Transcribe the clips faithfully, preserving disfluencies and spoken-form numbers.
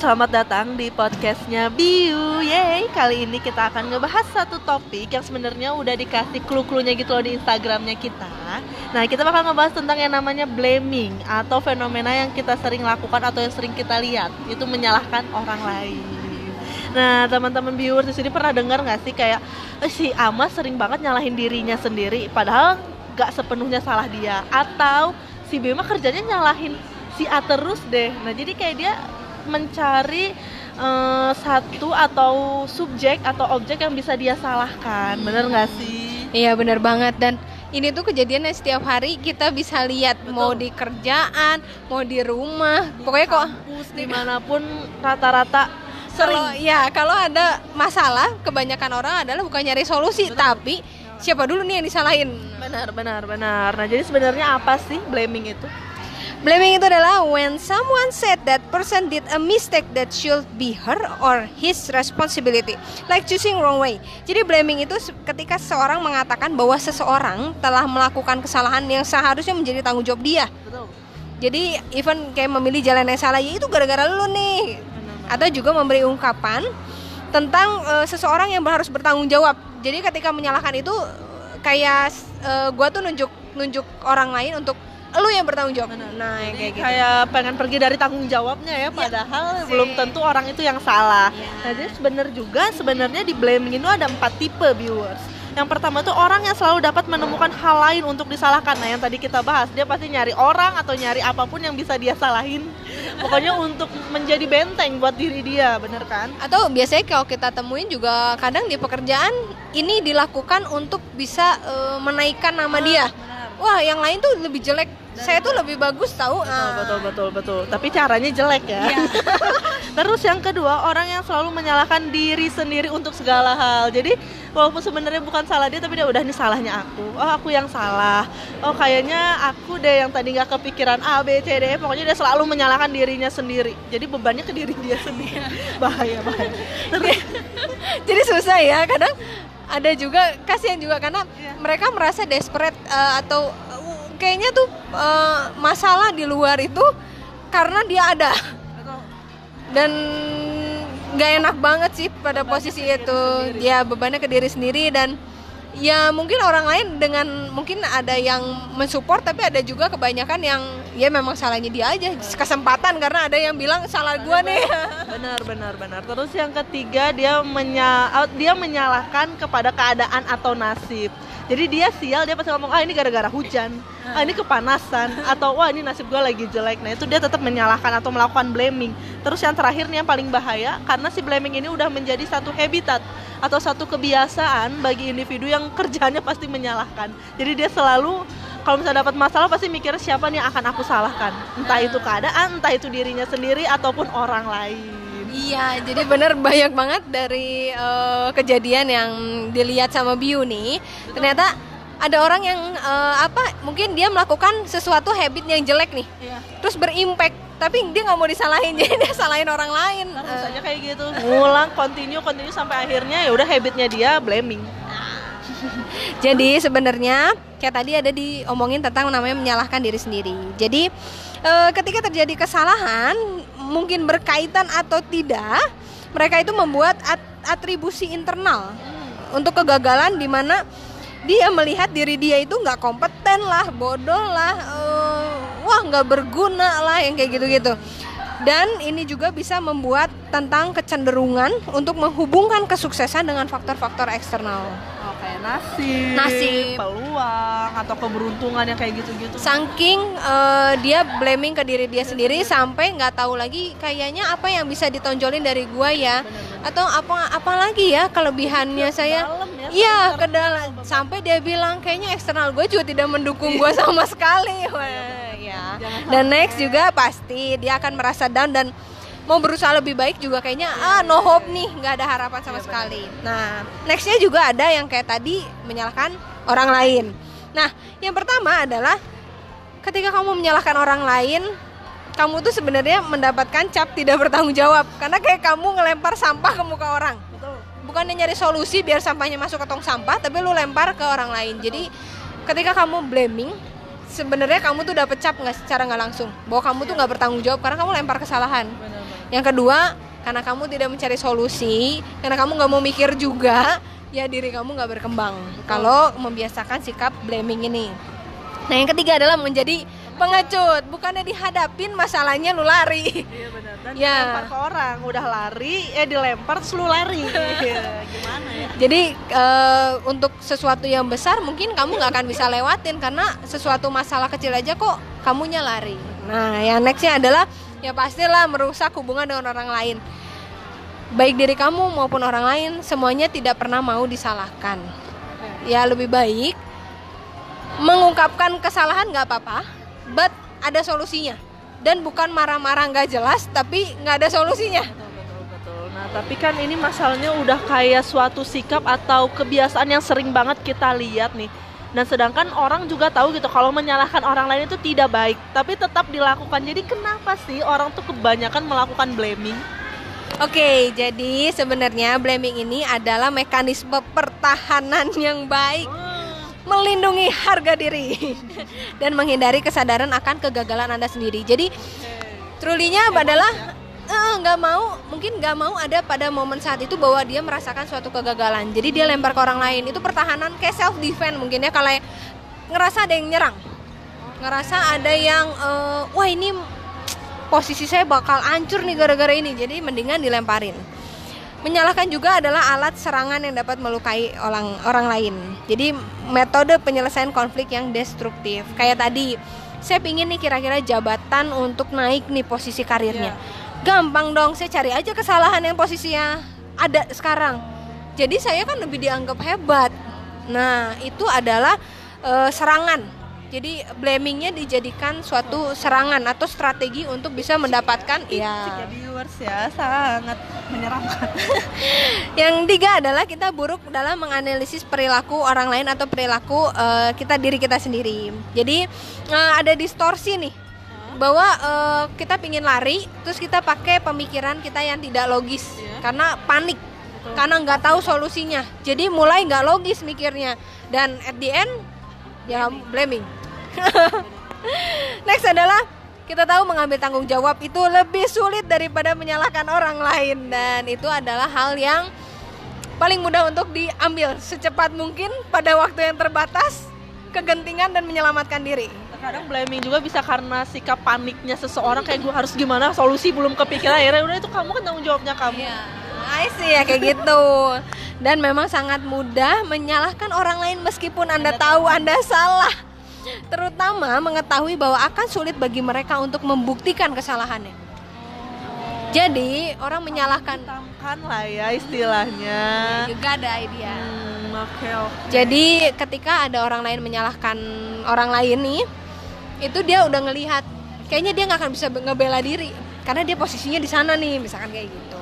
selamat datang di podcastnya Biu. Yeay, kali ini kita akan ngebahas satu topik yang sebenarnya udah dikasih clue-cluenya gitu loh di Instagramnya kita. Nah, kita bakal ngebahas tentang yang namanya blaming atau fenomena yang kita sering lakukan atau yang sering kita lihat, itu menyalahkan orang lain. Nah, teman-teman Biur di sini pernah dengar nggak sih kayak si Ama sering banget nyalahin dirinya sendiri, padahal nggak sepenuhnya salah dia. Atau si B mah kerjanya nyalahin si A terus deh. Nah, jadi kayak dia mencari uh, satu atau subjek atau objek yang bisa dia salahkan. Bener nggak sih? Iya, bener banget. Dan ini tuh kejadiannya setiap hari kita bisa lihat. Betul. Mau di kerjaan, mau di rumah, di pokoknya kok kampus, dimanapun rata-rata sering. Kalo, ya kalau ada masalah, kebanyakan orang adalah bukan nyari solusi. Betul. Tapi siapa dulu nih yang disalahin? Benar, benar, benar. Nah, jadi sebenarnya apa sih blaming itu? Blaming itu adalah when someone said that person did a mistake that should be her or his responsibility, like choosing wrong way. Jadi blaming itu ketika seorang mengatakan bahwa seseorang telah melakukan kesalahan yang seharusnya menjadi tanggung jawab dia. Betul. Jadi even kayak memilih jalan yang salah, ya itu gara-gara lu nih. Atau juga memberi ungkapan tentang e, seseorang yang harus bertanggung jawab. Jadi ketika menyalahkan itu kayak e, gua tuh nunjuk nunjuk orang lain untuk lu yang bertanggung jawab. Bener. Nah, jadi kayak gitu. Kayak pengen pergi dari tanggung jawabnya ya, padahal ya, belum tentu orang itu yang salah. Ya. Nah, jadi sebenar juga sebenarnya di blaming itu ada empat tipe viewers. Yang pertama tuh orang yang selalu dapat menemukan hal lain untuk disalahkan. Nah, yang tadi kita bahas, dia pasti nyari orang atau nyari apapun yang bisa dia salahin. Pokoknya untuk menjadi benteng buat diri dia, bener kan? Atau biasanya kalau kita temuin juga kadang di pekerjaan ini dilakukan untuk bisa e, menaikkan nama nah, dia. Bener. Wah, yang lain tuh lebih jelek. Dan saya tuh lebih bagus tahu. Betul, ah. betul, betul, betul. Tapi caranya jelek ya. Yeah. Terus yang kedua, orang yang selalu menyalahkan diri sendiri untuk segala hal. Jadi walaupun sebenarnya bukan salah dia, tapi dia udah nih salahnya aku. Oh, aku yang salah. Oh, kayaknya aku deh yang tadi nggak kepikiran A, B, C, D. Pokoknya dia selalu menyalahkan dirinya sendiri. Jadi bebannya ke diri dia sendiri. Bahaya, bahaya. Terus, jadi susah ya. Kadang ada juga kasihan juga karena yeah. mereka merasa desperate uh, atau kayaknya tuh e, masalah di luar itu karena dia ada. Dan gak enak banget sih pada bebannya posisi itu sendiri. Dia bebannya ke diri sendiri. Dan ya mungkin orang lain dengan mungkin ada yang mensupport, tapi ada juga kebanyakan yang ya memang salahnya dia aja. Kesempatan karena ada yang bilang salah gua nih. Benar, benar, benar. Terus yang ketiga, dia, menyal- dia menyalahkan kepada keadaan atau nasib. Jadi dia sial, dia pasti ngomong, ah ini gara-gara hujan, ah ini kepanasan, atau wah ini nasib gue lagi jelek. Nah, itu dia tetap menyalahkan atau melakukan blaming. Terus yang terakhir nih yang paling bahaya, karena si blaming ini udah menjadi satu habitat atau satu kebiasaan bagi individu yang kerjanya pasti menyalahkan. Jadi dia selalu kalau misalnya dapat masalah pasti mikir siapa nih yang akan aku salahkan. Entah itu keadaan, entah itu dirinya sendiri, ataupun orang lain. Iya, jadi benar banyak banget dari uh, kejadian yang dilihat sama Biu nih. Betul. Ternyata ada orang yang uh, apa? Mungkin dia melakukan sesuatu habit yang jelek nih. Iya. Terus berimpact, tapi dia nggak mau disalahin, jadi dia salahin orang lain. Terus aja kayak gitu. Ngulang, continue, continue sampai akhirnya ya udah habitnya dia blaming. Jadi sebenarnya kayak tadi ada diomongin tentang namanya menyalahkan diri sendiri. Jadi uh, ketika terjadi kesalahan mungkin berkaitan atau tidak, mereka itu membuat atribusi internal hmm. untuk kegagalan, di mana dia melihat diri dia itu nggak kompeten lah, bodoh lah, uh, wah nggak berguna lah, yang kayak gitu-gitu. Dan ini juga bisa membuat tentang kecenderungan untuk menghubungkan kesuksesan dengan faktor-faktor eksternal. Oh, kayak nasib, nasib, peluang, atau keberuntungan yang kayak gitu-gitu. Saking uh, dia blaming ke diri dia sendiri sampai nggak tahu lagi kayaknya apa yang bisa ditonjolin dari gua ya. Bener-bener. Atau apa apalagi ya kelebihannya ya, saya. Iya, ke dalam sampai dia bilang kayaknya eksternal gue juga tidak mendukung gue sama sekali. Wah, ya. Dan next juga pasti dia akan merasa down dan mau berusaha lebih baik juga kayaknya ah no hope nih, nggak ada harapan sama ya, sekali. Nah, nextnya juga ada yang kayak tadi menyalahkan orang lain. Nah, yang pertama adalah ketika kamu menyalahkan orang lain, kamu tuh sebenarnya mendapatkan cap tidak bertanggung jawab karena kayak kamu ngelempar sampah ke muka orang. Bukannya nyari solusi biar sampahnya masuk ke tong sampah, tapi lu lempar ke orang lain. Jadi ketika kamu blaming, sebenarnya kamu tuh dapet cap nggak secara nggak langsung bahwa kamu tuh nggak bertanggung jawab karena kamu lempar kesalahan. Bener-bener. Yang kedua, karena kamu tidak mencari solusi, karena kamu nggak mau mikir juga, ya diri kamu nggak berkembang kalau membiasakan sikap blaming ini. Nah yang ketiga adalah menjadi pengecut, bukannya dihadapin masalahnya lu lari. Iya benar. Dan ya. Dilempar ke orang, udah lari, eh dilempar terus lu lari. Gimana ya? Jadi uh, untuk sesuatu yang besar mungkin kamu nggak akan bisa lewatin karena sesuatu masalah kecil aja kok kamunya lari. Nah yang nextnya adalah ya pastilah merusak hubungan dengan orang lain. Baik diri kamu maupun orang lain, semuanya tidak pernah mau disalahkan. Ya lebih baik mengungkapkan kesalahan nggak apa-apa, but ada solusinya. Dan bukan marah-marah nggak jelas tapi nggak ada solusinya. Betul, betul, betul. Nah tapi kan ini masalahnya udah kayak suatu sikap atau kebiasaan yang sering banget kita lihat nih. Dan sedangkan orang juga tahu gitu kalau menyalahkan orang lain itu tidak baik, tapi tetap dilakukan. Jadi kenapa sih orang tuh kebanyakan melakukan blaming? Oke, jadi sebenarnya blaming ini adalah mekanisme pertahanan yang baik, melindungi harga diri dan menghindari kesadaran akan kegagalan Anda sendiri. Jadi trulinya adalah nggak eh, mau, mungkin nggak mau ada pada momen saat itu bahwa dia merasakan suatu kegagalan. Jadi dia lempar ke orang lain, itu pertahanan kayak self defense mungkin ya, kalau ngerasa ada yang nyerang, ngerasa ada yang eh, wah ini posisi saya bakal hancur nih gara-gara ini, jadi mendingan dilemparin. Menyalahkan juga adalah alat serangan yang dapat melukai orang orang lain. Jadi metode penyelesaian konflik yang destruktif. Kayak tadi, saya pingin nih kira-kira jabatan untuk naik nih posisi karirnya. Yeah. Gampang dong, saya cari aja kesalahan yang posisinya ada sekarang. Jadi saya kan lebih dianggap hebat. Nah, itu adalah uh, serangan. Jadi blamingnya dijadikan suatu serangan atau strategi untuk bisa mendapatkan ya, ya. Viewers ya, sangat menyeramkan. Yang tiga adalah kita buruk dalam menganalisis perilaku orang lain atau perilaku uh, kita diri kita sendiri. Jadi uh, ada distorsi nih bahwa uh, kita pingin lari, terus kita pakai pemikiran kita yang tidak logis ya. Karena panik, betul. Karena nggak tahu solusinya. Jadi mulai nggak logis mikirnya dan at the end ya blaming. Next adalah kita tahu mengambil tanggung jawab itu lebih sulit daripada menyalahkan orang lain, dan itu adalah hal yang paling mudah untuk diambil secepat mungkin pada waktu yang terbatas, kegentingan dan menyelamatkan diri. Kadang blaming juga bisa karena sikap paniknya seseorang, kayak gue harus gimana, solusi belum kepikiran, akhirnya udah itu kamu kan tanggung jawabnya kamu. Iya, I see ya kayak gitu. Dan memang sangat mudah menyalahkan orang lain meskipun Anda tahu Anda salah. Terutama mengetahui bahwa akan sulit bagi mereka untuk membuktikan kesalahannya. Jadi orang menyalahkan, hitamkan lah ya istilahnya. Ya, juga ada idea. Hmm, okay, okay. Jadi ketika ada orang lain menyalahkan orang lain nih, itu dia udah ngelihat kayaknya dia nggak akan bisa ngebela diri karena dia posisinya di sana nih, misalkan kayak gitu.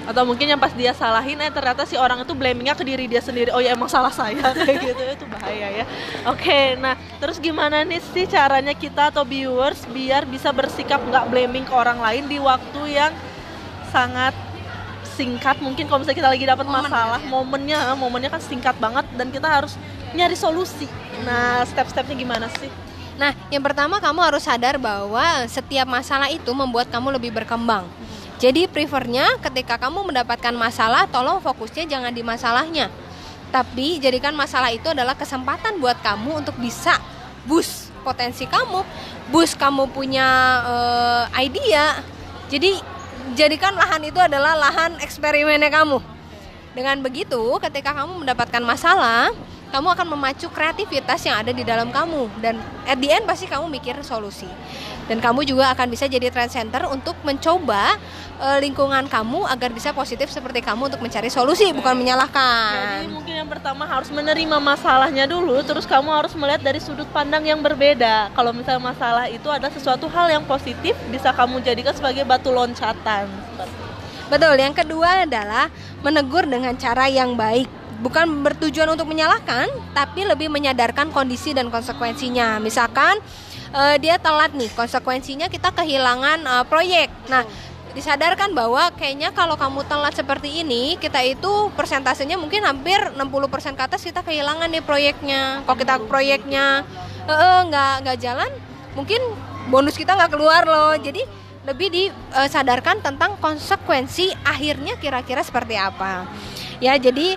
Atau mungkin yang pas dia salahin, eh ternyata si orang itu blamingnya ke diri dia sendiri. Oh ya emang salah saya, kayak gitu, itu bahaya ya. Oke, nah terus gimana nih sih caranya kita atau viewers biar bisa bersikap nggak blaming ke orang lain di waktu yang sangat singkat? Mungkin kalau misalnya kita lagi dapat masalah, momennya, momennya kan singkat banget dan kita harus nyari solusi. Nah step-stepnya gimana sih? Nah yang pertama, kamu harus sadar bahwa setiap masalah itu membuat kamu lebih berkembang. Jadi prefernya ketika kamu mendapatkan masalah, tolong fokusnya jangan di masalahnya, tapi jadikan masalah itu adalah kesempatan buat kamu untuk bisa boost potensi kamu, boost kamu punya uh, idea. Jadi jadikan lahan itu adalah lahan eksperimennya kamu. Dengan begitu ketika kamu mendapatkan masalah, kamu akan memacu kreativitas yang ada di dalam kamu, dan at the end pasti kamu mikir solusi. Dan kamu juga akan bisa jadi trend center untuk mencoba e, lingkungan kamu agar bisa positif seperti kamu untuk mencari solusi, bukan menyalahkan. Jadi mungkin yang pertama harus menerima masalahnya dulu, terus kamu harus melihat dari sudut pandang yang berbeda. Kalau misalnya masalah itu adalah sesuatu hal yang positif, bisa kamu jadikan sebagai batu loncatan. Betul, yang kedua adalah menegur dengan cara yang baik. Bukan bertujuan untuk menyalahkan, tapi lebih menyadarkan kondisi dan konsekuensinya. Misalkan uh, dia telat nih, konsekuensinya kita kehilangan uh, proyek. Nah, disadarkan bahwa kayaknya kalau kamu telat seperti ini, kita itu persentasenya mungkin hampir enam puluh persen ke atas kita kehilangan nih proyeknya. Kalau kita proyeknya uh, uh, nggak, nggak jalan, mungkin bonus kita nggak keluar loh. Jadi lebih disadarkan tentang konsekuensi akhirnya kira-kira seperti apa. Ya, jadi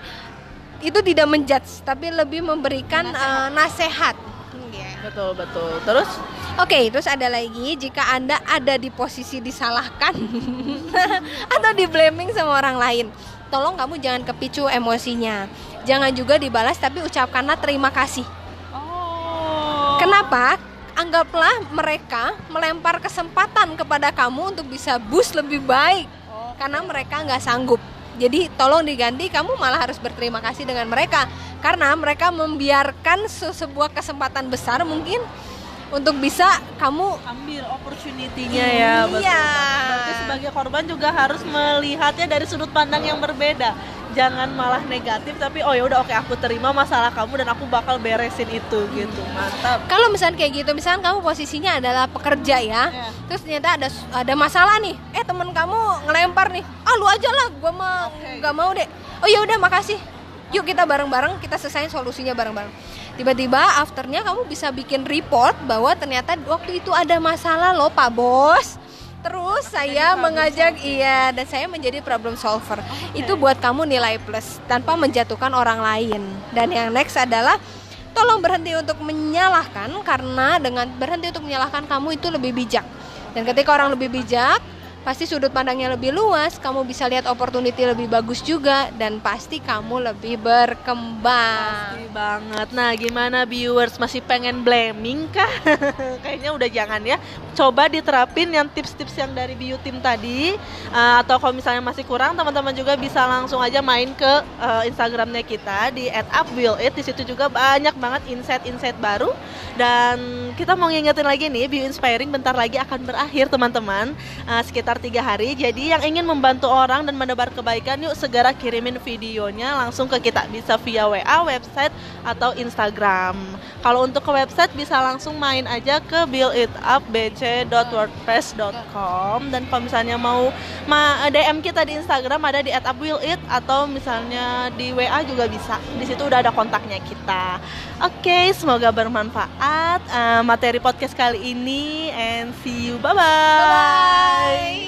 itu tidak menjudge, tapi lebih memberikan uh, nasihat. Betul, betul. Terus? Oke, terus ada lagi, jika Anda ada di posisi disalahkan atau di blaming sama orang lain, tolong kamu jangan kepicu emosinya. Jangan juga dibalas, tapi ucapkanlah terima kasih. Oh. Kenapa? Anggaplah mereka melempar kesempatan kepada kamu untuk bisa boost lebih baik, oh, karena mereka nggak sanggup. Jadi tolong diganti, kamu malah harus berterima kasih dengan mereka, karena mereka membiarkan sebuah kesempatan besar mungkin untuk bisa kamu ambil opportunity-nya. Iya, ya. Iya. Berarti sebagai korban juga harus melihatnya dari sudut pandang yang berbeda. Jangan malah negatif, tapi oh ya udah, oke, aku terima masalah kamu dan aku bakal beresin itu gitu. Mantap. Kalau misalnya kayak gitu, misalnya kamu posisinya adalah pekerja ya, yeah, terus ternyata ada ada masalah nih, eh temen kamu ngelempar nih, ah lu aja lah, gue mah okay, nggak mau deh. Oh ya udah, makasih. Yuk kita bareng-bareng, kita selesaiin solusinya bareng-bareng. Tiba-tiba afternya kamu bisa bikin report bahwa ternyata waktu itu ada masalah loh Pak Bos. Terus saya mengajak, iya, dan saya menjadi problem solver. Okay. Itu buat kamu nilai plus tanpa menjatuhkan orang lain. Dan yang next adalah tolong berhenti untuk menyalahkan, karena dengan berhenti untuk menyalahkan kamu itu lebih bijak. Dan ketika orang lebih bijak, pasti sudut pandangnya lebih luas, kamu bisa lihat opportunity lebih bagus juga, dan pasti kamu lebih berkembang. Pasti banget. Nah, gimana viewers, masih pengen blaming kah? Kayaknya udah jangan ya. Coba diterapin yang tips-tips yang dari Bio Team tadi, uh, atau kalau misalnya masih kurang, teman-teman juga bisa langsung aja main ke uh, Instagramnya kita di et up will it. Di situ juga banyak banget insight-insight baru. Dan kita mau ngingetin lagi nih, Bio Inspiring bentar lagi akan berakhir teman-teman, uh, sekitar tiga hari. Jadi yang ingin membantu orang dan menebar kebaikan, yuk segera kirimin videonya langsung ke kita, bisa via W A, website, atau Instagram. Kalau untuk ke website bisa langsung main aja ke build it up b c dot wordpress dot com, dan kalau misalnya mau D M kita di Instagram ada di et up will it, atau misalnya di W A juga bisa. Di situ udah ada kontaknya kita. Oke, semoga bermanfaat uh, materi podcast kali ini, and see you, bye bye.